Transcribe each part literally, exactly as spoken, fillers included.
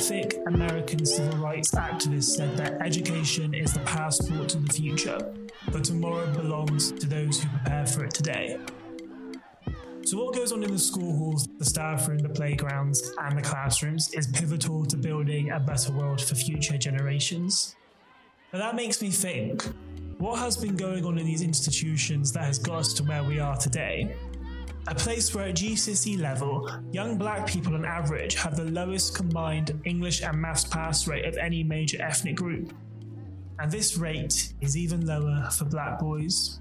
prolific American civil rights activist said that education is the passport to the future, but tomorrow belongs to those who prepare for it today. So what goes on in the school halls, the staff room, the playgrounds, and the classrooms is pivotal to building a better world for future generations. But that makes me think, what has been going on in these institutions that has got us to where we are today? A place where at G C S E level, young black people on average have the lowest combined English and maths pass rate of any major ethnic group. And this rate is even lower for black boys.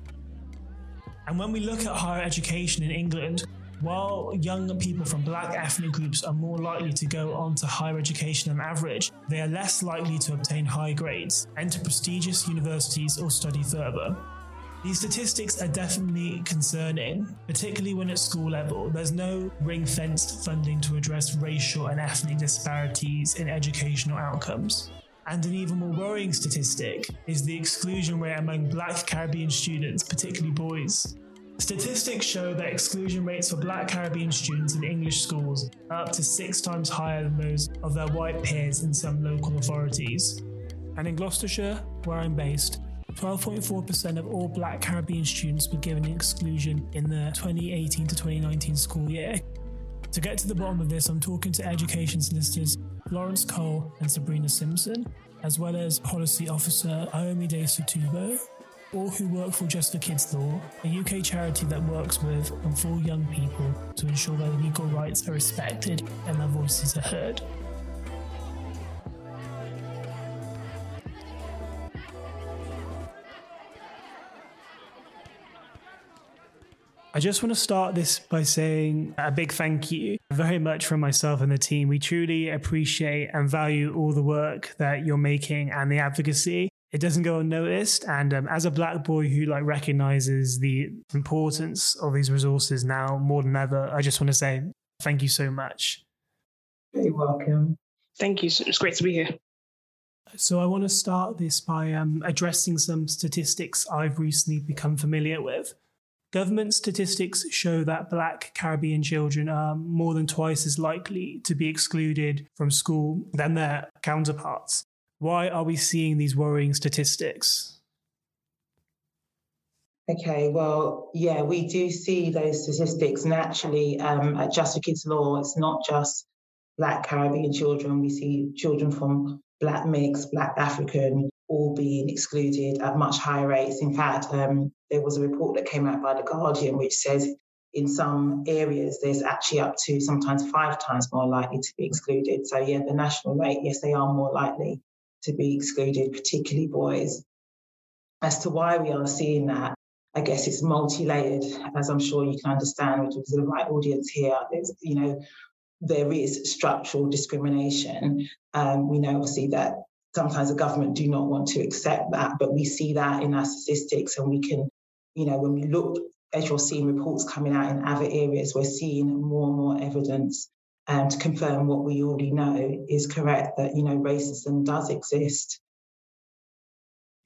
And when we look at higher education in England, while young people from black ethnic groups are more likely to go on to higher education on average, they are less likely to obtain high grades, enter prestigious universities or study further. These statistics are definitely concerning, particularly when at school level there's no ring-fenced funding to address racial and ethnic disparities in educational outcomes. And an even more worrying statistic is the exclusion rate among black Caribbean students, particularly boys. Statistics show that exclusion rates for black Caribbean students in English schools are up to six times higher than those of their white peers in some local authorities. And in Gloucestershire, where I'm based, twelve point four percent of all black Caribbean students were given exclusion in the twenty eighteen to twenty nineteen school year. To get to the bottom of this, I'm talking to education solicitors Florence Cole and Sabrina Simpson, as well as policy officer Ayomide Sotubo, all who work for Just for Kids Law, a U K charity that works with and for young people to ensure their legal rights are respected and their voices are heard. I just want to start this by saying a big thank you very much from myself and the team. We truly appreciate and value all the work that you're making and the advocacy. It doesn't go unnoticed. And um, as a black boy who like recognizes the importance of these resources now more than ever, I just want to say thank you so much. You're welcome. Thank you. It's great to be here. So I want to start this by um, addressing some statistics I've recently become familiar with. Government statistics show that black Caribbean children are more than twice as likely to be excluded from school than their counterparts. Why are we seeing these worrying statistics? Okay, well, yeah, we do see those statistics. And actually, um, at Just for Kids Law, it's not just black Caribbean children. We see children from black mixed, black African, all being excluded at much higher rates. In fact, um, there was a report that came out by The Guardian which says in some areas there's actually up to sometimes five times more likely to be excluded. So yeah, the national rate, yes, they are more likely to be excluded, particularly boys. As to why we are seeing that, I guess it's multi-layered, as I'm sure you can understand, which is the right audience here. There's, you know, there is structural discrimination. Um, we know obviously that sometimes the government do not want to accept that, but we see that in our statistics, and we can, you know, when we look, as you're seeing reports coming out in other areas, we're seeing more and more evidence um, to confirm what we already know is correct, that, you know, racism does exist.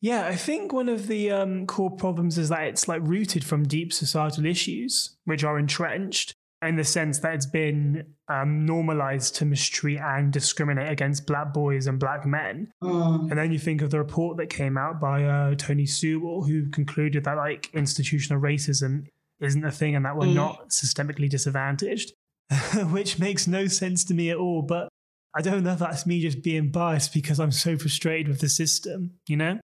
Yeah, I think one of the um, core problems is that it's like rooted from deep societal issues, which are entrenched in the sense that it's been um, normalised to mistreat and discriminate against black boys and black men. Mm. And then you think of the report that came out by uh, Tony Sewell, who concluded that like institutional racism isn't a thing and that we're mm. not systemically disadvantaged, which makes no sense to me at all. But I don't know if that's me just being biased because I'm so frustrated with the system, you know?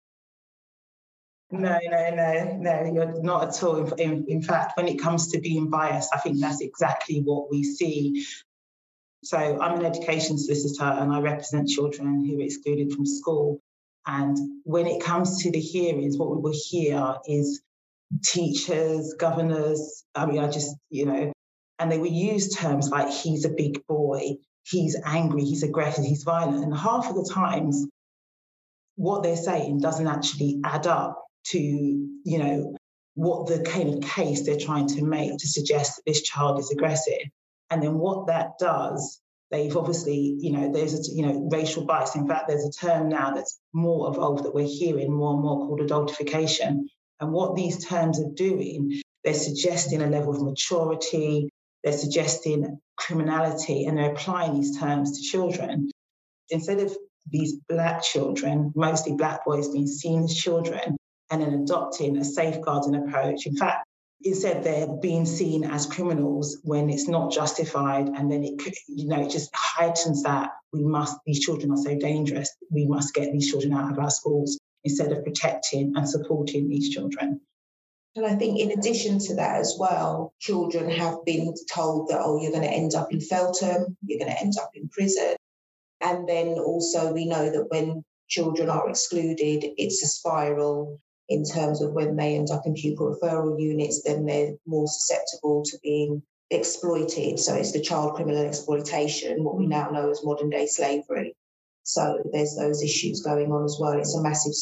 No, no, no, no, you're not at all. In, in fact, when it comes to being biased, I think that's exactly what we see. So I'm an education solicitor and I represent children who are excluded from school. And when it comes to the hearings, what we will hear is teachers, governors, I mean, I just, you know, and they will use terms like he's a big boy, he's angry, he's aggressive, he's violent. And half of the times, what they're saying doesn't actually add up to, you know, what the kind of case they're trying to make to suggest that this child is aggressive. And then what that does, they've obviously, you know, there's, a, you know, racial bias. In fact, there's a term now that's more evolved that we're hearing more and more called adultification. And what these terms are doing, they're suggesting a level of maturity, they're suggesting criminality, and they're applying these terms to children. instead of these black children, mostly black boys, being seen as children and then adopting a safeguarding approach. In fact, it said they're being seen as criminals when it's not justified, and then it, you know, it just heightens that we must. These children are so dangerous. We must get these children out of our schools instead of protecting and supporting these children. And I think in addition to that as well, children have been told that, oh, you're going to end up in Feltham, you're going to end up in prison. And then also we know that when children are excluded, it's a spiral in terms of when they end up in pupil referral units, then they're more susceptible to being exploited. So it's the child criminal exploitation, what we now know as modern day slavery. So there's those issues going on as well. It's a massive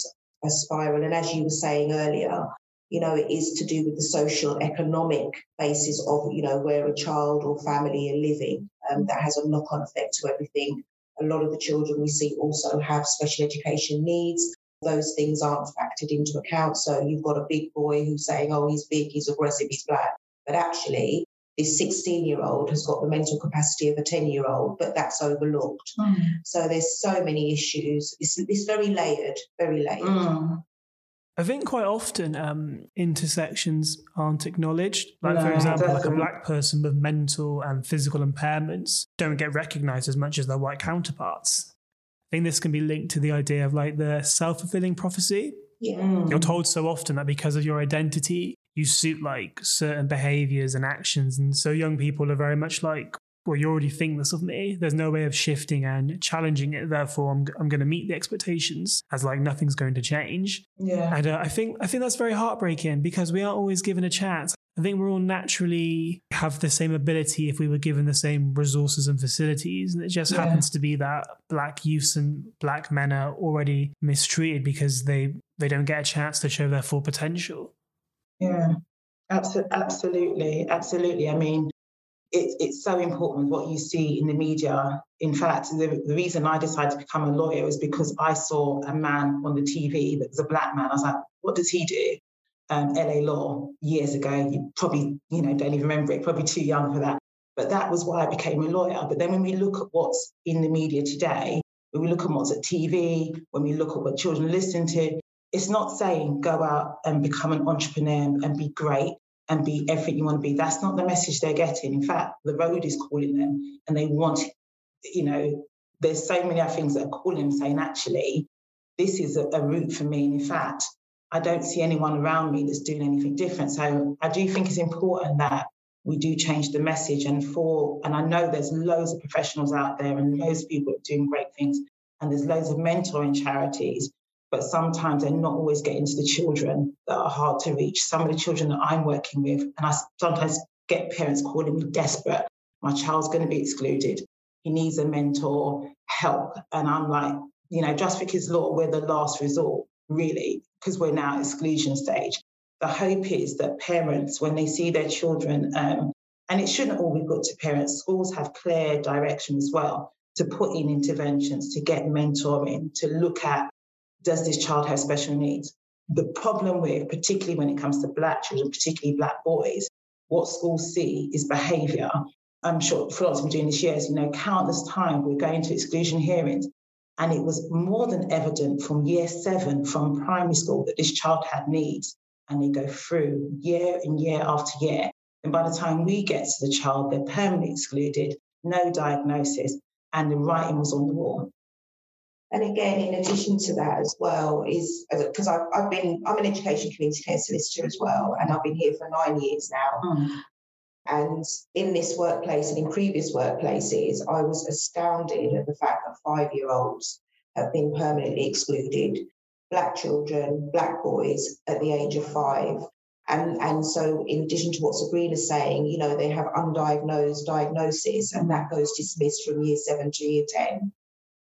a spiral. And as you were saying earlier, you know, it is to do with the social economic basis of, you know, where a child or family are living. Um, that has a knock-on effect to everything. A lot of the children we see also have special education needs. Those things aren't factored into account. So you've got a big boy who's saying, oh, he's big, he's aggressive, he's black. But actually, this sixteen-year-old has got the mental capacity of a ten-year-old, but that's overlooked. Mm. So there's so many issues. It's, it's very layered, very layered. Mm. I think quite often um, intersections aren't acknowledged. Like, no, for example, definitely. Like a black person with mental and physical impairments don't get recognised as much as their white counterparts. I think this can be linked to the idea of like the self-fulfilling prophecy. Yeah. You're told so often that because of your identity, you suit like certain behaviours and actions. And so young people are very much like, well, you already think this of me. There's no way of shifting and challenging it. Therefore, I'm, I'm going to meet the expectations as like nothing's going to change. Yeah. And uh, I think I think that's very heartbreaking because we aren't always given a chance. I think we're all naturally have the same ability if we were given the same resources and facilities. And it just yeah. happens to be that black youths and black men are already mistreated because they, they don't get a chance to show their full potential. Yeah, Absol- absolutely. Absolutely. I mean, It, it's so important what you see in the media. In fact, the, the reason I decided to become a lawyer was because I saw a man on the T V that was a black man. I was like, what does he do? Um, L A Law, years ago. You probably, you know, don't even remember it. Probably too young for that. But that was why I became a lawyer. But then when we look at what's in the media today, when we look at what's at T V, when we look at what children listen to, it's not saying go out and become an entrepreneur and be great and be everything you want to be. That's not the message they're getting. In fact, the road is calling them and they want, you know, there's so many other things that are calling them saying, actually, this is a, a route for me. And in fact, I don't see anyone around me that's doing anything different. So I do think it's important that we do change the message. And for, and I know there's loads of professionals out there and loads of people doing great things. And there's loads of mentoring charities, but sometimes they're not always getting to the children that are hard to reach. Some of the children that I'm working with, and I sometimes get parents calling me desperate. My child's going to be excluded. He needs a mentor, help. And I'm like, you know, Just for Kids Law, we're the last resort, really, because we're now at exclusion stage. The hope is that parents, when they see their children, um, and it shouldn't all be put to parents, schools have clear direction as well to put in interventions, to get mentoring, to look at, does this child have special needs? The problem with, particularly when it comes to black children, particularly black boys, what schools see is behaviour. I'm sure Florence has been doing this years, you know, countless times we're going to exclusion hearings. And it was more than evident from year seven, from primary school, that this child had needs. And they go through year and year after year. And by the time we get to the child, they're permanently excluded, no diagnosis, and the writing was on the wall. And again, in addition to that as well, is because I've, I've been, I'm an education community care solicitor as well, and I've been here for nine years now. Mm. And in this workplace and in previous workplaces, I was astounded at the fact that five-year-olds have been permanently excluded, black children, black boys at the age of five. And, and so in addition to what Sabrina's saying, you know, they have undiagnosed diagnosis, and that goes dismissed from year seven to year ten.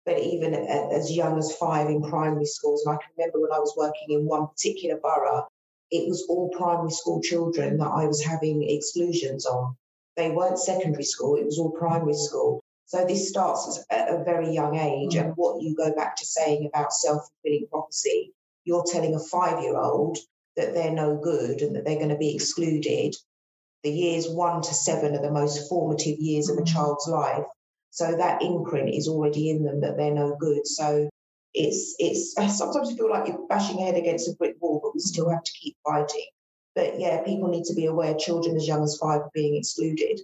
But even as young as five in primary schools. And I can remember when I was working in one particular borough, it was all primary school children that I was having exclusions on. They weren't secondary school, it was all primary school. So this starts at a very young age. And what you go back to saying about self-fulfilling prophecy, you're telling a five-year-old that they're no good and that they're going to be excluded. The years one to seven are the most formative years of a child's life. So that imprint is already in them that they're no good. So it's it's sometimes you feel like you're bashing your head against a brick wall, but we still have to keep fighting. But yeah, people need to be aware children as young as five are being excluded.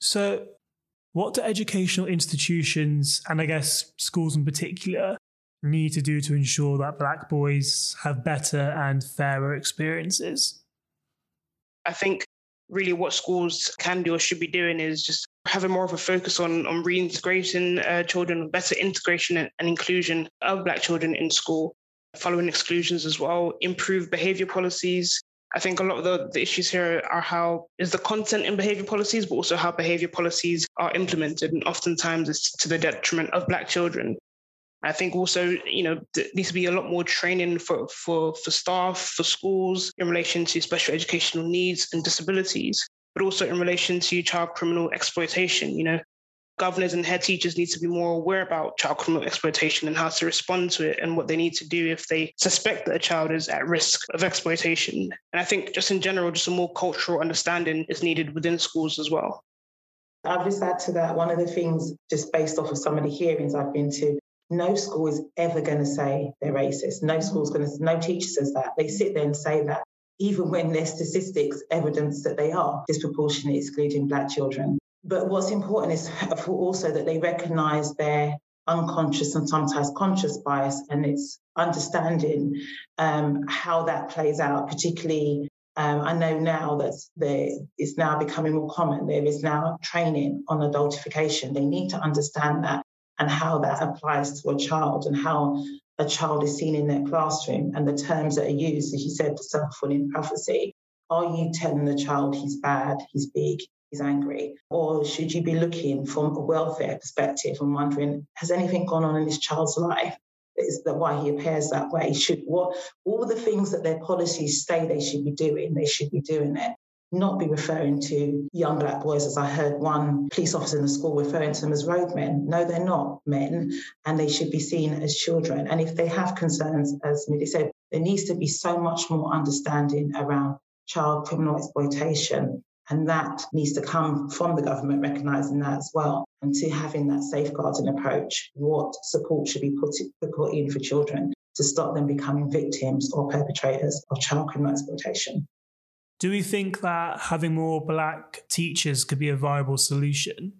So what do educational institutions, and I guess schools in particular, need to do to ensure that black boys have better and fairer experiences? I think really what schools can do or should be doing is just having more of a focus on, on reintegrating uh, children, better integration and, and inclusion of black children in school, following exclusions as well, improve behaviour policies. I think a lot of the, the issues here are how is the content in behaviour policies, but also how behaviour policies are implemented. And oftentimes it's to the detriment of black children. I think also, you know, there needs to be a lot more training for, for, for staff, for schools in relation to special educational needs and disabilities, but also in relation to child criminal exploitation. You know, governors and head teachers need to be more aware about child criminal exploitation and how to respond to it and what they need to do if they suspect that a child is at risk of exploitation. And I think just in general, just a more cultural understanding is needed within schools as well. I'll just add to that. One of the things, just based off of some of the hearings I've been to, no school is ever going to say they're racist. No school's going to, no teacher says that. They sit there and say that, even when there's statistics, evidence that they are disproportionately excluding black children. But what's important is also that they recognise their unconscious and sometimes conscious bias, and it's understanding um, how that plays out. Particularly, um, I know now that there, it's now becoming more common. There is now training on adultification. They need to understand that, and how that applies to a child and how a child is seen in their classroom and the terms that are used, as you said, the self-fulfilling prophecy. Are you telling the child he's bad, he's big, he's angry? Or should you be looking from a welfare perspective and wondering, has anything gone on in this child's life? Is that why he appears that way? Should what all the things that their policies say they should be doing, they should be doing it. Not be referring to young black boys, as I heard one police officer in the school referring to them as roadmen. No, they're not men, and they should be seen as children. And if they have concerns, as Midi said, there needs to be so much more understanding around child criminal exploitation, and that needs to come from the government recognising that as well, and to having that safeguarding approach. What support should be put, put in for children to stop them becoming victims or perpetrators of child criminal exploitation? Do we think that having more black teachers could be a viable solution?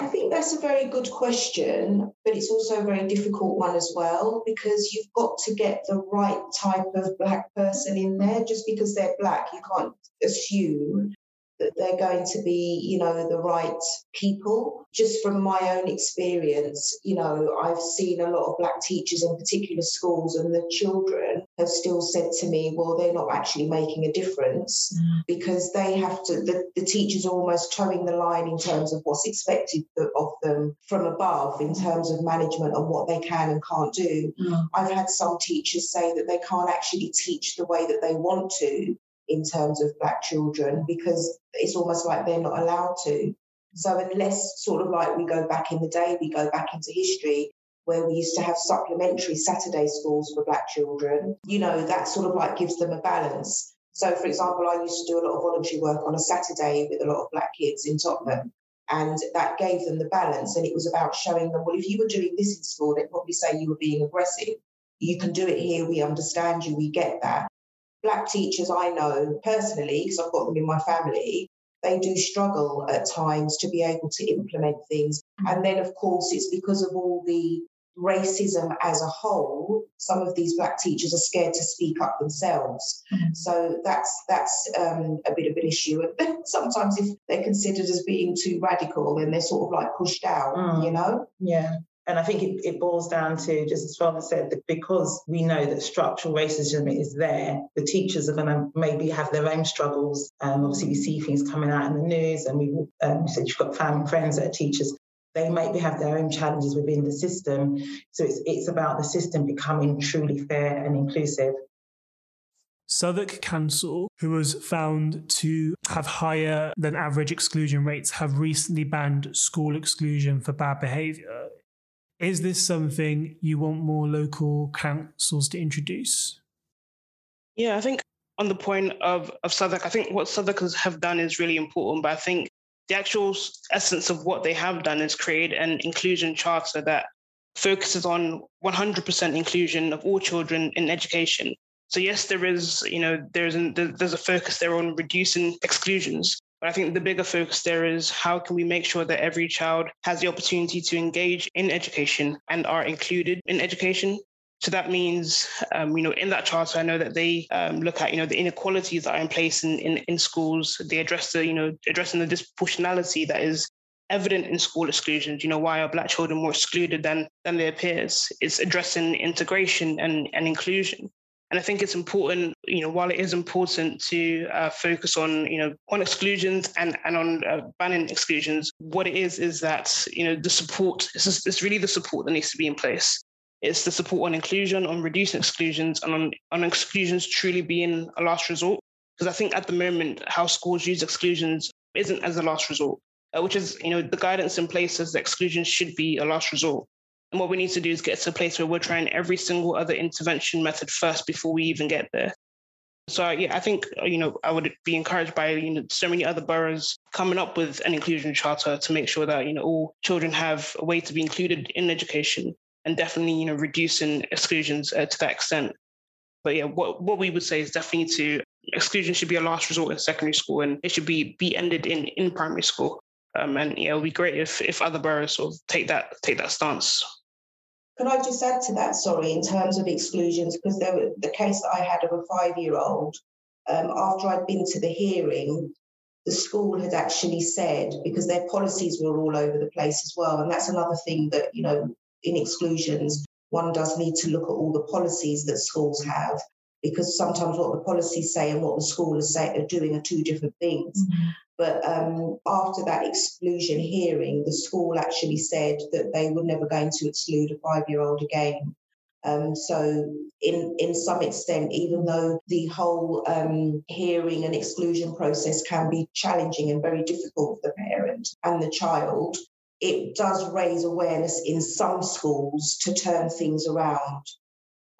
I think that's a very good question, but it's also a very difficult one as well, because you've got to get the right type of black person in there. Just because they're black, you can't assume that they're going to be, you know, the right people. Just from my own experience, you know, I've seen a lot of black teachers in particular schools, and the children have still said to me, well, they're not actually making a difference mm. because they have to, the, the teachers are almost towing the line in terms of what's expected of them from above in terms of management and what they can and can't do. Mm. I've had some teachers say that they can't actually teach the way that they want to in terms of black children, because it's almost like they're not allowed to. So unless sort of like we go back in the day, we go back into history where we used to have supplementary Saturday schools for black children, you know, that sort of like gives them a balance. So, for example, I used to do a lot of voluntary work on a Saturday with a lot of black kids in Tottenham, and that gave them the balance. And it was about showing them, well, if you were doing this in school, they'd probably say you were being aggressive. You can do it here. We understand you. We get that. Black teachers I know personally, because I've got them in my family, they do struggle at times to be able to implement things. And then, of course, it's because of all the racism as a whole, some of these black teachers are scared to speak up themselves. Mm-hmm. So that's that's um, a bit of an issue. And sometimes if they're considered as being too radical, then they're sort of like pushed out, mm. you know? Yeah. And I think it, it boils down to, just as Father said, that because we know that structural racism is there, the teachers are going to maybe have their own struggles. Um, obviously, we see things coming out in the news, and we um, said you've got family and friends that are teachers. They maybe have their own challenges within the system. So it's, it's about the system becoming truly fair and inclusive. Southwark Council, who was found to have higher than average exclusion rates, have recently banned school exclusion for bad behaviour. Is this something you want more local councils to introduce? Yeah, I think on the point of, of Southwark, I think what Southwark have done is really important, but I think the actual essence of what they have done is create an inclusion charter that focuses on one hundred percent inclusion of all children in education. So yes, there is, you know, there's an, there's a focus there on reducing exclusions. But I think the bigger focus there is how can we make sure that every child has the opportunity to engage in education and are included in education. So that means, um, you know, in that charter, I know that they um, look at, you know, the inequalities that are in place in, in, in schools. They address the, you know, addressing the disproportionality that is evident in school exclusions. You know, why are Black children more excluded than than their peers? It's addressing integration and, and inclusion. And I think it's important, you know, while it is important to uh, focus on, you know, on exclusions and, and on uh, banning exclusions, what it is is that, you know, the support, it's, just, it's really the support that needs to be in place. It's the support on inclusion, on reducing exclusions, and on, on exclusions truly being a last resort. Because I think at the moment, how schools use exclusions isn't as a last resort, uh, which is, you know, the guidance in place says that exclusion should be a last resort. And what we need to do is get to a place where we're trying every single other intervention method first before we even get there. So, yeah, I think, you know, I would be encouraged by, you know, so many other boroughs coming up with an inclusion charter to make sure that, you know, all children have a way to be included in education and definitely, you know, reducing exclusions uh, to that extent. But, yeah, what, what we would say is definitely to exclusion should be a last resort in secondary school, and it should be be ended in, in primary school. Um, and, yeah, it would be great if, if other boroughs sort of take that take that stance. Could I just add to that, sorry, in terms of exclusions, because there was the case that I had of a five-year-old, um, after I'd been to the hearing, the school had actually said, because their policies were all over the place as well, and that's another thing that, you know, in exclusions, one does need to look at all the policies that schools have, because sometimes what the policies say and what the school is say, are doing are two different things. Mm-hmm. But um, after that exclusion hearing, the school actually said that they were never going to exclude a five-year-old again. Um, so in, in some extent, even though the whole um, hearing and exclusion process can be challenging and very difficult for the parent and the child, it does raise awareness in some schools to turn things around.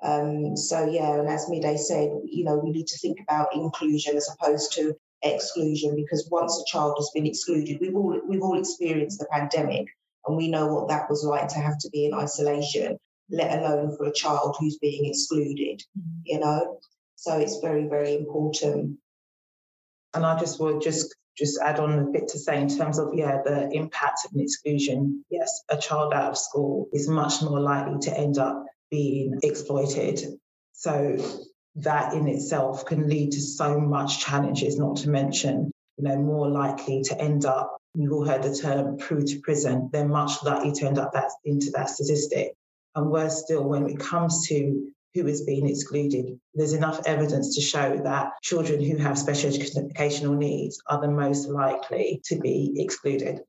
Um, so, yeah, and as Midday said, you know, we need to think about inclusion as opposed to exclusion, because once a child has been excluded, we've all we've all experienced the pandemic, and we know what that was like to have to be in isolation, let alone for a child who's being excluded, you know. So it's very, very important. And I just would just just add on a bit to say in terms of, yeah, the impact of an exclusion. Yes, a child out of school is much more likely to end up being exploited. So that in itself can lead to so much challenges, not to mention, you know, more likely to end up, you've all heard the term through to prison, they're much likely to end up that, into that statistic. And worse still, when it comes to who is being excluded, there's enough evidence to show that children who have special educational needs are the most likely to be excluded.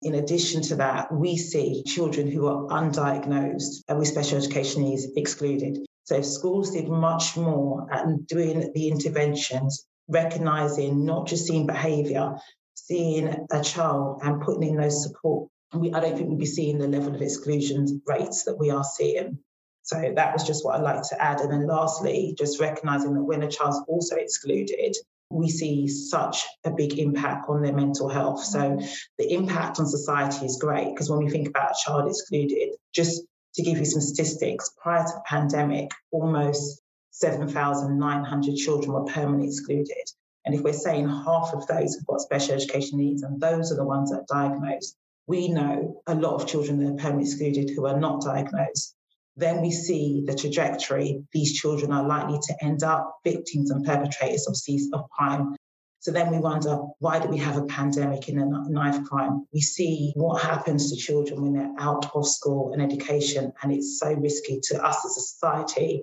In addition to that, we see children who are undiagnosed and with special education needs excluded. So if schools did much more at doing the interventions, recognising not just seeing behaviour, seeing a child and putting in those support, we, I don't think we'd be seeing the level of exclusion rates that we are seeing. So that was just what I'd like to add. And then lastly, just recognising that when a child's also excluded, we see such a big impact on their mental health. So the impact on society is great, because when we think about a child excluded, just to give you some statistics, prior to the pandemic, almost seven thousand nine hundred children were permanently excluded. And if we're saying half of those have got special education needs, and those are the ones that are diagnosed, we know a lot of children that are permanently excluded who are not diagnosed. Then we see the trajectory these children are likely to end up victims and perpetrators of of crime. So then we wonder, why do we have a pandemic in a knife crime? We see what happens to children when they're out of school and education, and it's so risky to us as a society.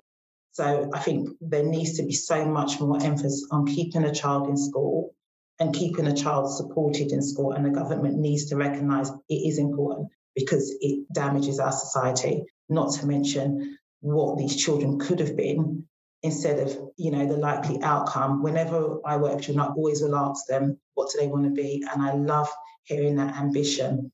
So I think there needs to be so much more emphasis on keeping a child in school and keeping a child supported in school, and the government needs to recognise it is important, because it damages our society, not to mention what these children could have been, instead of, you know, the likely outcome. Whenever I work with children, I always will ask them, what do they want to be? And I love hearing that ambition.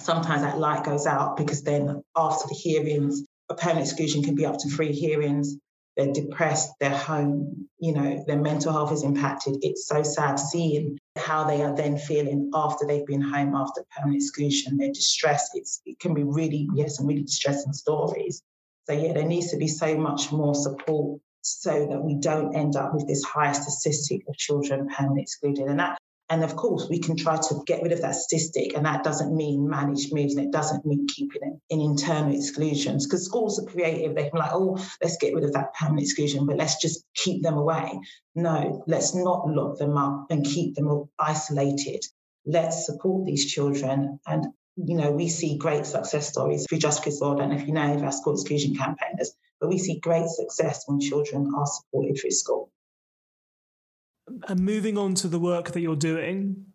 Sometimes that light goes out, because then after the hearings, a permanent exclusion can be up to three hearings. they're depressed, they're home, you know, their mental health is impacted. It's so sad seeing how they are then feeling after they've been home, after permanent exclusion, their distress. It's, it can be really, yes, some really distressing stories. So, yeah, there needs to be so much more support so that we don't end up with this high statistic of children permanently excluded. And that, and of course, we can try to get rid of that statistic, and that doesn't mean managed moves, and it doesn't mean keeping it in internal exclusions, because schools are creative. They can be like, oh, let's get rid of that permanent exclusion, but let's just keep them away. No, let's not lock them up and keep them isolated. Let's support these children. And, you know, we see great success stories through Just for Kids Law. I don't know if you know any of our school exclusion campaigners, but we see great success when children are supported through school. And moving on to the work that you're doing,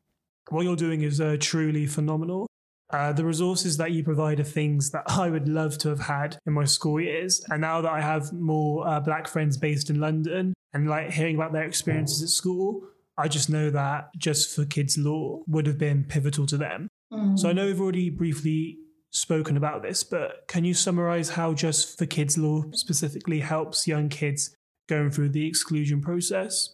what you're doing is uh, truly phenomenal. Uh, the resources that you provide are things that I would love to have had in my school years. And now that I have more uh, Black friends based in London and like hearing about their experiences at school, I just know that Just for Kids Law would have been pivotal to them. Mm. So I know we've already briefly spoken about this, but can you summarise how Just for Kids Law specifically helps young kids going through the exclusion process?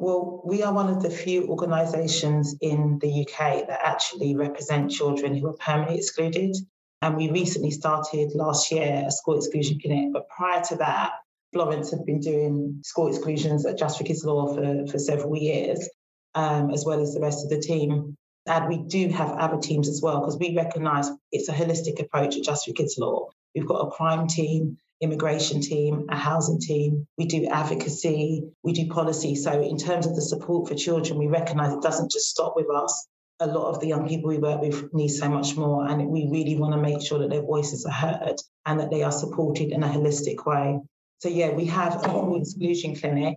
Well, we are one of the few organisations in the U K that actually represent children who are permanently excluded. And we recently started last year a School Exclusion Clinic. But prior to that, Florence had been doing school exclusions at Just for Kids Law for, for several years, um, as well as the rest of the team. And we do have other teams as well, because we recognise it's a holistic approach at Just for Kids Law. We've got a crime team, immigration team, a housing team. We do advocacy, we do policy. So in terms of the support for children, we recognise it doesn't just stop with us. A lot of the young people we work with need so much more, and we really want to make sure that their voices are heard and that they are supported in a holistic way. So yeah, we have a whole exclusion clinic,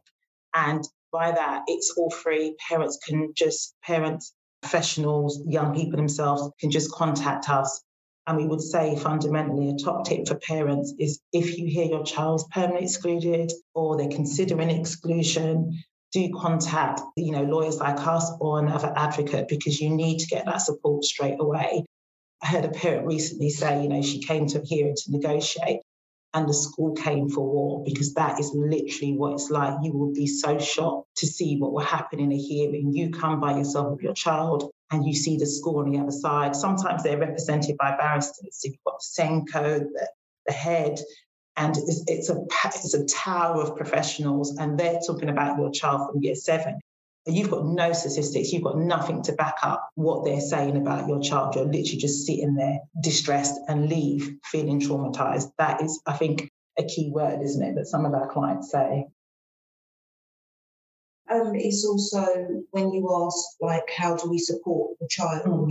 and by that, it's all free. Parents can just, parents, professionals, young people themselves can just contact us. And we would say fundamentally a top tip for parents is if you hear your child's permanently excluded or they're considering exclusion, do contact, you know, lawyers like us or another advocate, because you need to get that support straight away. I heard a parent recently say, you know, she came to a hearing to negotiate and the school came for war, because that is literally what it's like. You will be so shocked to see what will happen in a hearing. You come by yourself with your child, and you see the school on the other side. Sometimes they're represented by barristers. So you've got Senko, the, the head, and it's, it's, a, it's a tower of professionals, and they're talking about your child from year seven. And you've got no statistics. You've got nothing to back up what they're saying about your child. You're literally just sitting there distressed and leave feeling traumatised. That is, I think, a key word, isn't it, that some of our clients say. Um, it's also when you ask, like, how do we support the child? Mm.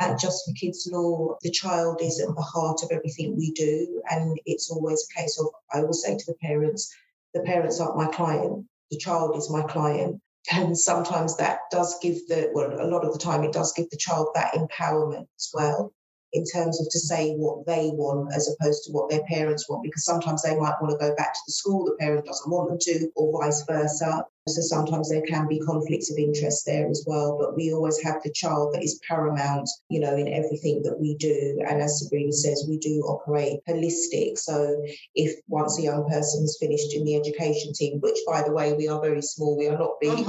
At Just for Kids Law, the child is at the heart of everything we do. And it's always a case of, I will say to the parents, the parents aren't my client, the child is my client. And sometimes that does give the, well, a lot of the time it does give the child that empowerment as well, in terms of to say what they want as opposed to what their parents want, because sometimes they might want to go back to the school the parent doesn't want them to, or vice versa. So sometimes there can be conflicts of interest there as well, but we always have the child that is paramount, you know, in everything that we do. And as Sabrina says, we do operate holistic. So if once a young person is finished in the education team, which, by the way, we are very small, we are not big,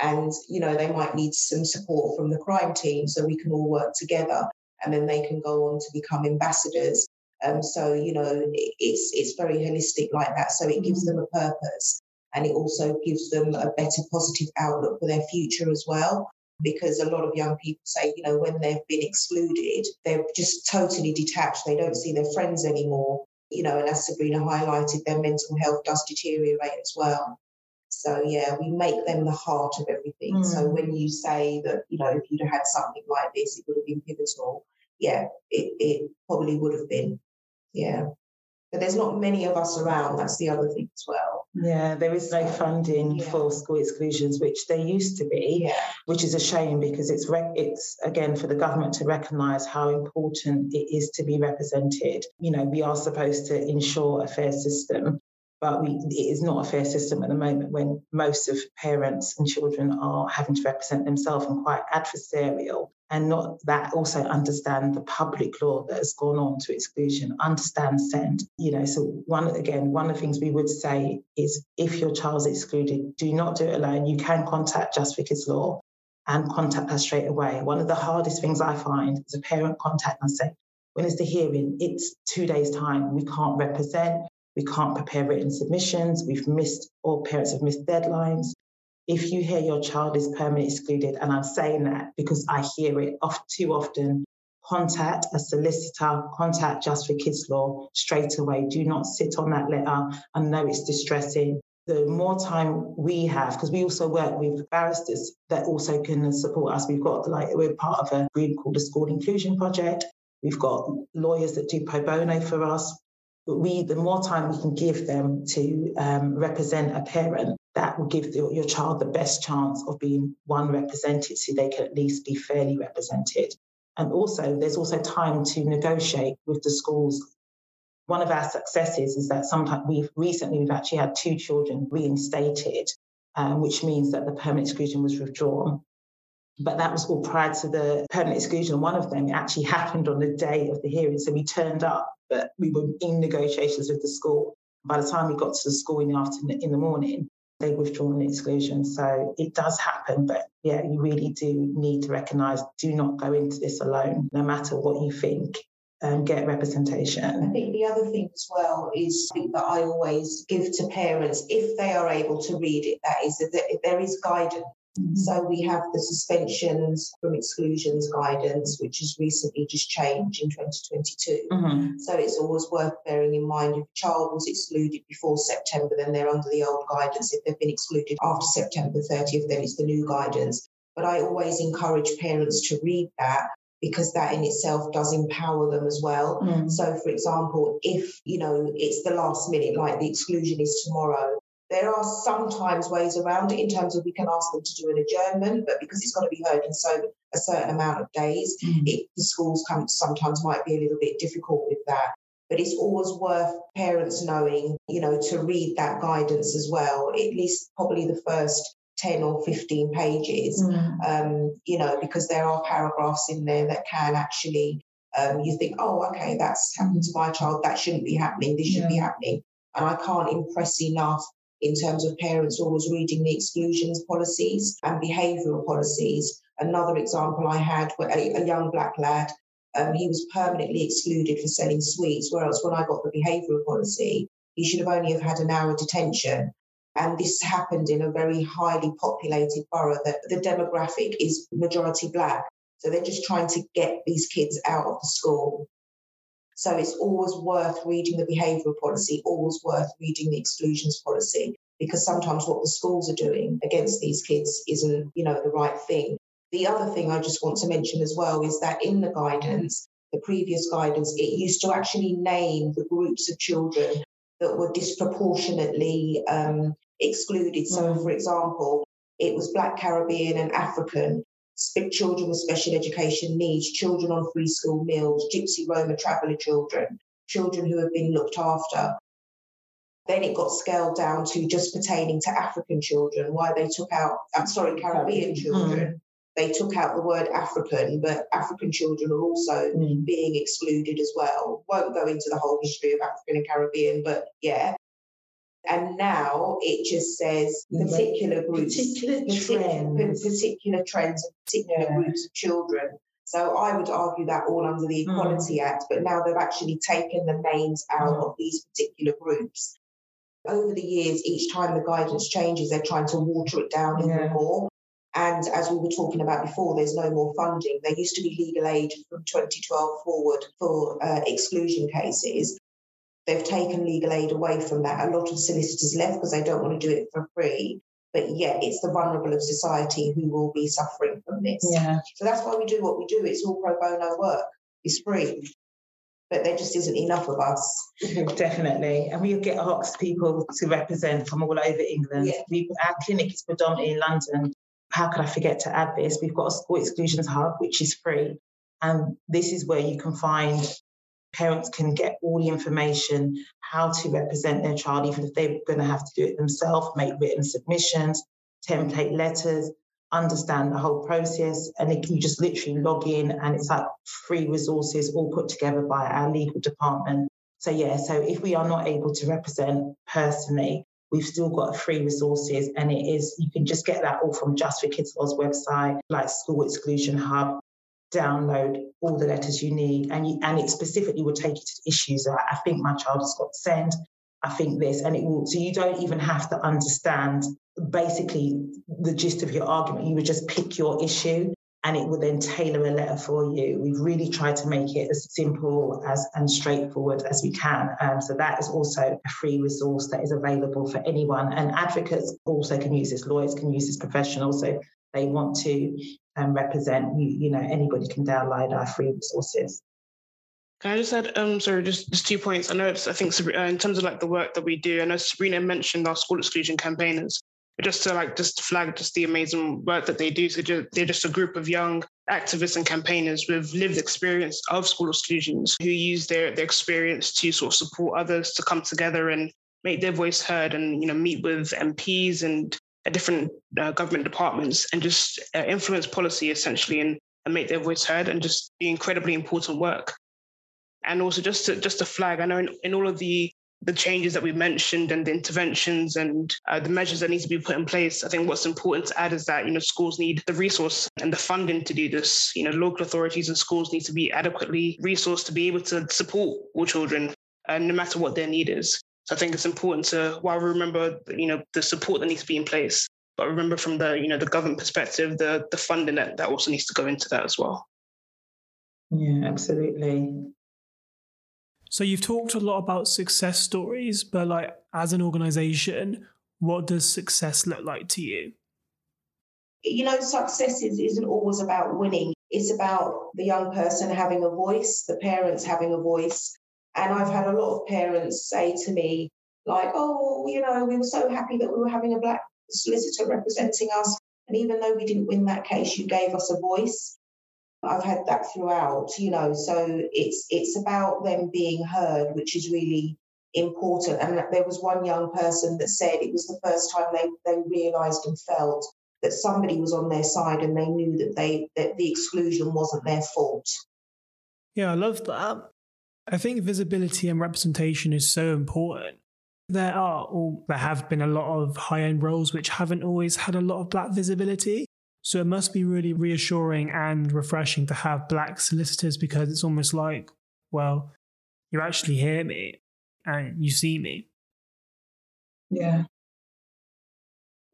and, you know, they might need some support from the crime team, so we can all work together. And then they can go on to become ambassadors. Um, so, you know, it's it's very holistic like that. So it gives them a purpose, and it also gives them a better positive outlook for their future as well. Because a lot of young people say, you know, when they've been excluded, they're just totally detached. They don't see their friends anymore. You know, and as Sabrina highlighted, their mental health does deteriorate as well. So, yeah, we make them the heart of everything. Mm. So when you say that, you know, if you'd have had something like this, it would have been pivotal. Yeah, it, it probably would have been, yeah. But there's not many of us around, that's the other thing as well. Yeah, there is no funding yeah. for school exclusions, which there used to be, yeah. which is a shame, because it's, re- it's again, for the government to recognise how important it is to be represented. You know, we are supposed to ensure a fair system. But we, it is not a fair system at the moment when most of parents and children are having to represent themselves and quite adversarial, and not that also understand the public law that has gone on to exclusion, understand SEND. You know, so one again, one of the things we would say is if your child's excluded, do not do it alone. You can contact Just for Kids Law and contact us straight away. One of the hardest things I find is a parent contact and say, when is the hearing? It's two days' time. We can't represent. We can't prepare written submissions. We've missed, or parents have missed deadlines. If you hear your child is permanently excluded, and I'm saying that because I hear it off too often, contact a solicitor, contact Just for Kids Law straight away. Do not sit on that letter. I know it's distressing. The more time we have, because we also work with barristers that also can support us. We've got, like, we're part of a group called the School Inclusion Project. We've got lawyers that do pro bono for us. But we, the more time we can give them to um, represent a parent, that will give the, your child the best chance of being one represented, so they can at least be fairly represented. And also, there's also time to negotiate with the schools. One of our successes is that sometimes we've recently we've actually had two children reinstated, um, which means that the permanent exclusion was withdrawn. But that was all prior to the permanent exclusion. One of them actually happened on the day of the hearing. So we turned up, but we were in negotiations with the school. By the time we got to the school in the afternoon, in the morning, they withdrawn the exclusion. So it does happen. But yeah, you really do need to recognise, do not go into this alone, no matter what you think. Um, get representation. I think the other thing as well is something that I always give to parents, if they are able to read it, that is, that there is guidance. Mm-hmm. So we have the suspensions from exclusions guidance, which has recently just changed in twenty twenty-two. Mm-hmm. So it's always worth bearing in mind, if a child was excluded before September, then they're under the old guidance. If they've been excluded after September thirtieth, then it's the new guidance. But I always encourage parents to read that, because that in itself does empower them as well. Mm. So, for example, if, you know, it's the last minute, like the exclusion is tomorrow, there are sometimes ways around it in terms of we can ask them to do an adjournment, but because it's got to be heard in so a certain amount of days, mm. it, the schools come, sometimes might be a little bit difficult with that. But it's always worth parents knowing, you know, to read that guidance as well, at least probably the first ten or fifteen pages, mm. um, you know, because there are paragraphs in there that can actually, um, you think, oh, okay, that's happened to my child, that shouldn't be happening, this should yeah. be happening. And I can't impress enough in terms of parents always reading the exclusions policies and behavioural policies. Another example I had, where a, a young black lad, um, he was permanently excluded for selling sweets, whereas when I got the behavioural policy, he should have only have had an hour detention. And this happened in a very highly populated borough that the demographic is majority black. So they're just trying to get these kids out of the school. So it's always worth reading the behavioural policy, always worth reading the exclusions policy, because sometimes what the schools are doing against these kids isn't, you know, the right thing. The other thing I just want to mention as well is that in the guidance, the previous guidance, it used to actually name the groups of children that were disproportionately um, excluded. So, for example, it was Black, Caribbean and African, children with special education needs, children on free school meals, Gypsy, Roma, traveller children, children who have been looked after. Then it got scaled down to just pertaining to African children, why they took out, I'm sorry, Caribbean children. Mm. They took out the word African, but African children are also mm. being excluded as well. Won't go into the whole history of African and Caribbean, but yeah. And now it just says particular groups, particular, trends. particular trends, particular yeah. groups of children. So I would argue that all under the Equality mm. Act, but now they've actually taken the names out mm. of these particular groups. Over the years, each time the guidance changes, they're trying to water it down even yeah. more. And as we were talking about before, there's no more funding. There used to be legal aid from twenty twelve forward for uh, exclusion cases. They've taken legal aid away from that. A lot of solicitors left because they don't want to do it for free. But yet it's the vulnerable of society who will be suffering from this. Yeah. So that's why we do what we do. It's all pro bono work. It's free. But there just isn't enough of us. Definitely. And we get asked people to represent from all over England. Yeah. We, our clinic is predominantly in London. How could I forget to add this? We've got a school exclusions hub, which is free. And this is where you can find parents can get all the information, how to represent their child, even if they're going to have to do it themselves, make written submissions, template letters, understand the whole process. And they can, you just literally log in, and it's like free resources all put together by our legal department. So yeah, so if we are not able to represent personally, we've still got free resources, and it is, you can just get that all from Just for Kids Law's website, like School Exclusion Hub. Download all the letters you need, and you, and it specifically will take you to the issues. Like, I think my child has got send, I think this, and it will. So you don't even have to understand basically the gist of your argument. You would just pick your issue, and it will then tailor a letter for you. We've really tried to make it as simple as and straightforward as we can. Um, so that is also a free resource that is available for anyone. And advocates also can use this. Lawyers can use this. Professionals, so they want to and um, represent, you, you know, anybody can download our free resources. Can I just add, um, sorry, just, just two points. I know it's, I think Sabrina, uh, in terms of like the work that we do, I know Sabrina mentioned our school exclusion campaigners, but just to like, just flag just the amazing work that they do. So just, they're just a group of young activists and campaigners with lived experience of school exclusions who use their, their experience to sort of support others to come together and make their voice heard and, you know, meet with M Ps and different uh, government departments and just uh, influence policy essentially and, and make their voice heard and just do incredibly important work. And also just to, just to flag, I know in, in all of the, the changes that we mentioned and the interventions and uh, the measures that need to be put in place, I think what's important to add is that, you know, schools need the resource and the funding to do this. You know, local authorities and schools need to be adequately resourced to be able to support all children uh, no matter what their need is. So I think it's important to, while we remember, you know, the support that needs to be in place, but remember from the, you know, the government perspective, the the funding that, that also needs to go into that as well. Yeah, absolutely. So you've talked a lot about success stories, but like as an organisation, what does success look like to you? You know, success is, isn't always about winning. It's about the young person having a voice, the parents having a voice. And I've had a lot of parents say to me, like, oh, you know, we were so happy that we were having a black solicitor representing us. And even though we didn't win that case, you gave us a voice. I've had that throughout, you know, so it's it's about them being heard, which is really important. And there was one young person that said it was the first time they, they realised and felt that somebody was on their side and they knew that they that the exclusion wasn't their fault. Yeah, I love that. I think visibility and representation is so important. There are, or there have been a lot of high-end roles which haven't always had a lot of black visibility. So it must be really reassuring and refreshing to have black solicitors because it's almost like, well, you actually hear me and you see me. Yeah.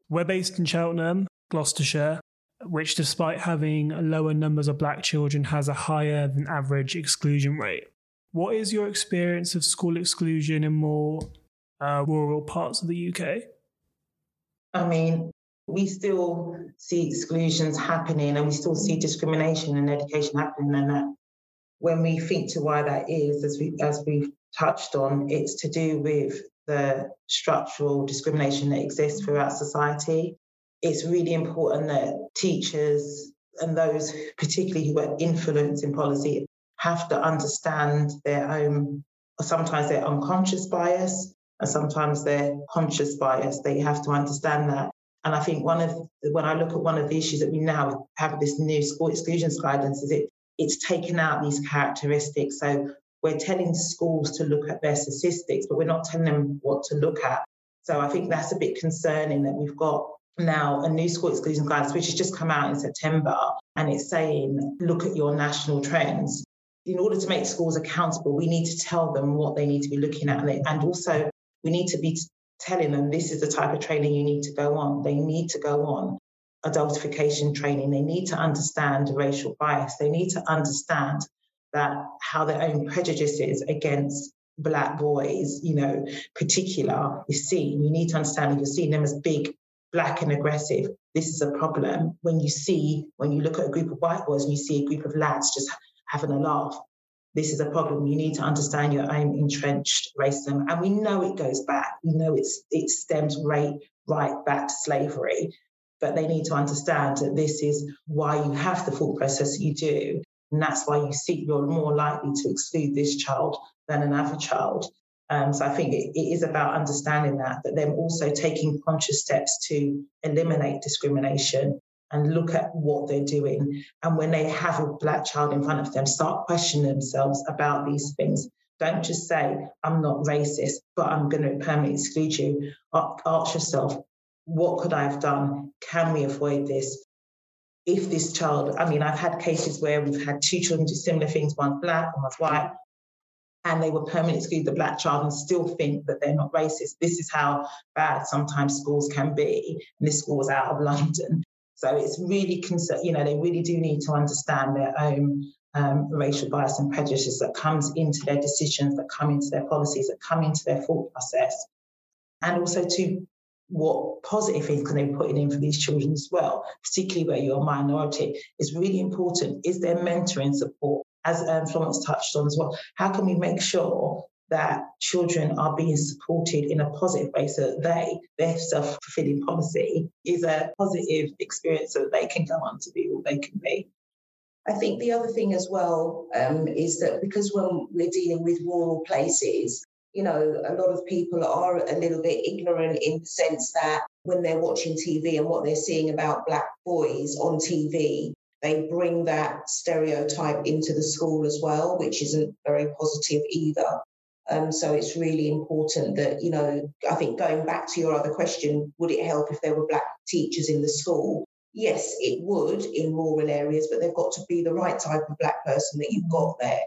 We're based in Cheltenham, Gloucestershire, which despite having lower numbers of black children has a higher than average exclusion rate. What is your experience of school exclusion in more uh, rural parts of the U K? I mean, we still see exclusions happening and we still see discrimination in education happening. And that when we think to why that is, as, we, as we've touched on, it's to do with the structural discrimination that exists throughout society. It's really important that teachers and those particularly who are influencing policy have to understand their own, or sometimes their unconscious bias, and sometimes their conscious bias. They have to understand that. And I think one of, when I look at one of the issues that we now have this new school exclusions guidance, is it it's taken out these characteristics. So we're telling schools to look at their statistics, but we're not telling them what to look at. So I think that's a bit concerning that we've got now a new school exclusion guidance, which has just come out in September, and it's saying, look at your national trends. In order to make schools accountable, we need to tell them what they need to be looking at. And also, we need to be telling them this is the type of training you need to go on. They need to go on adultification training. They need to understand racial bias. They need to understand that how their own prejudices against black boys, you know, particular is seen. You need to understand if you're seeing them as big, black and aggressive, this is a problem. When you see, when you look at a group of white boys and you see a group of lads just having a laugh, this is a problem. You need to understand your own entrenched racism. And we know it goes back. We know it's it stems right, right back to slavery. But they need to understand that this is why you have the thought process you do. And that's why you see you're more likely to exclude this child than another child. Um, so I think it, it is about understanding that, but then also taking conscious steps to eliminate discrimination and look at what they're doing. And when they have a black child in front of them, start questioning themselves about these things. Don't just say, I'm not racist, but I'm going to permanently exclude you. Ask yourself, what could I have done? Can we avoid this? If this child, I mean, I've had cases where we've had two children do similar things, one black, one white, and they were permanently excluded the black child and still think that they're not racist. This is how bad sometimes schools can be. And this school was out of London. So it's really, concern, you know, they really do need to understand their own um, racial bias and prejudice that comes into their decisions, that come into their policies, that come into their thought process. And also to what positive things can they be putting in for these children as well, particularly where you're a minority. It's really important. Is there mentoring support? As um, Florence touched on as well, how can we make sure that children are being supported in a positive way so that they, their self-fulfilling policy is a positive experience so that they can go on to be all they can be? I think the other thing as well um, is that because when we're dealing with rural places, you know, a lot of people are a little bit ignorant in the sense that when they're watching T V and what they're seeing about black boys on T V, they bring that stereotype into the school as well, which isn't very positive either. Um, so it's really important that, you know, I think going back to your other question, would it help if there were black teachers in the school? Yes, it would in rural areas, but they've got to be the right type of black person that you've got there,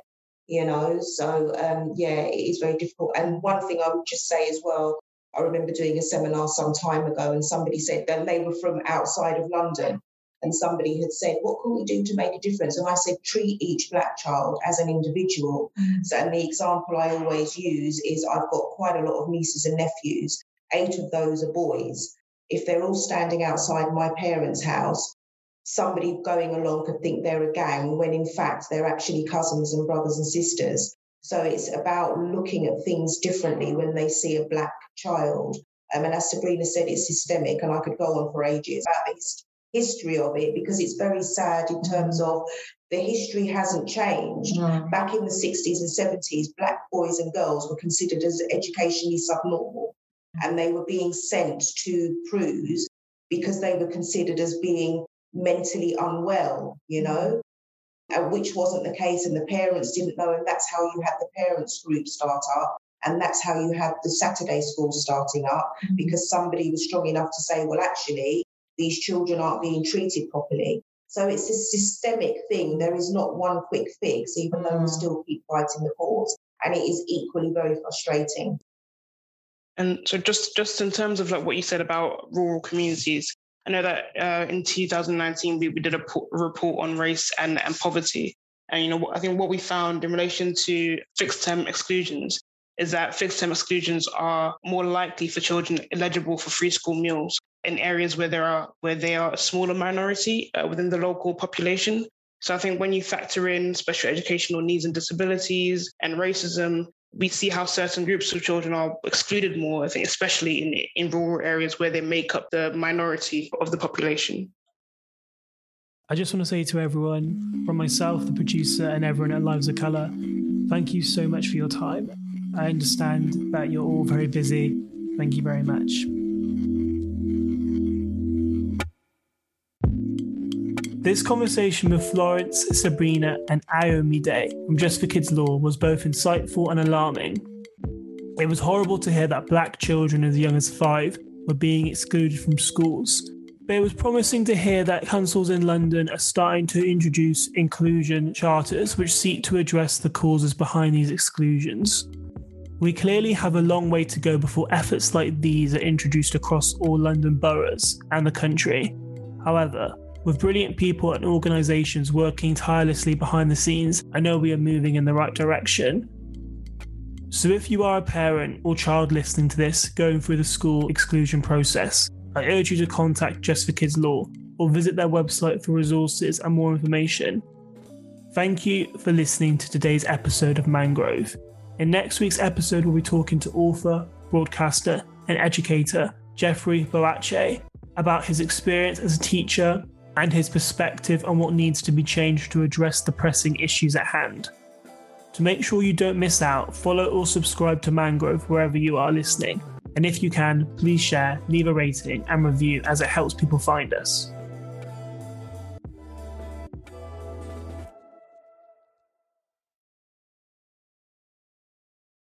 you know. So, um, yeah, it is very difficult. And one thing I would just say as well, I remember doing a seminar some time ago and somebody said that they were from outside of London. And somebody had said, what can we do to make a difference? And I said, treat each black child as an individual. So, and the example I always use is I've got quite a lot of nieces and nephews. Eight of those are boys. If they're all standing outside my parents' house, somebody going along could think they're a gang when in fact they're actually cousins and brothers and sisters. So it's about looking at things differently when they see a black child. Um, and as Sabrina said, it's systemic, and I could go on for ages about this history of it, because it's very sad in terms of the history hasn't changed. Mm. Back in the sixties and seventies, black boys and girls were considered as educationally subnormal, and they were being sent to crews because they were considered as being mentally unwell, you know, and which wasn't the case, and the parents didn't know, and that's how you had the parents group start up. And that's how you had the Saturday school starting up, mm. because somebody was strong enough to say, well, actually, these children aren't being treated properly. So it's a systemic thing. There is not one quick fix, even though we still keep fighting the cause. And it is equally very frustrating. And so just, just in terms of like what you said about rural communities, I know that uh, in two thousand nineteen, we, we did a, po- a report on race and, and poverty. And, you know, I think what we found in relation to fixed-term exclusions is that fixed-term exclusions are more likely for children eligible for free school meals in areas where there are where they are a smaller minority uh, within the local population. So I think when you factor in special educational needs and disabilities and racism, we see how certain groups of children are excluded more, I think, especially in, in rural areas where they make up the minority of the population. I just want to say to everyone, from myself, the producer, and everyone at Lives of Colour, thank you so much for your time. I understand that you're all very busy. Thank you very much. This conversation with Florence, Sabrina, and Ayomide from Just for Kids Law was both insightful and alarming. It was horrible to hear that black children as young as five were being excluded from schools, but it was promising to hear that councils in London are starting to introduce inclusion charters which seek to address the causes behind these exclusions. We clearly have a long way to go before efforts like these are introduced across all London boroughs and the country. However, with brilliant people and organisations working tirelessly behind the scenes, I know we are moving in the right direction. So if you are a parent or child listening to this going through the school exclusion process, I urge you to contact Just for Kids Law or visit their website for resources and more information. Thank you for listening to today's episode of Mangrove. In next week's episode, we'll be talking to author, broadcaster and educator Geoffrey Boakye about his experience as a teacher, and his perspective on what needs to be changed to address the pressing issues at hand. To make sure you don't miss out, follow or subscribe to Mangrove wherever you are listening. And if you can, please share, leave a rating and review as it helps people find us.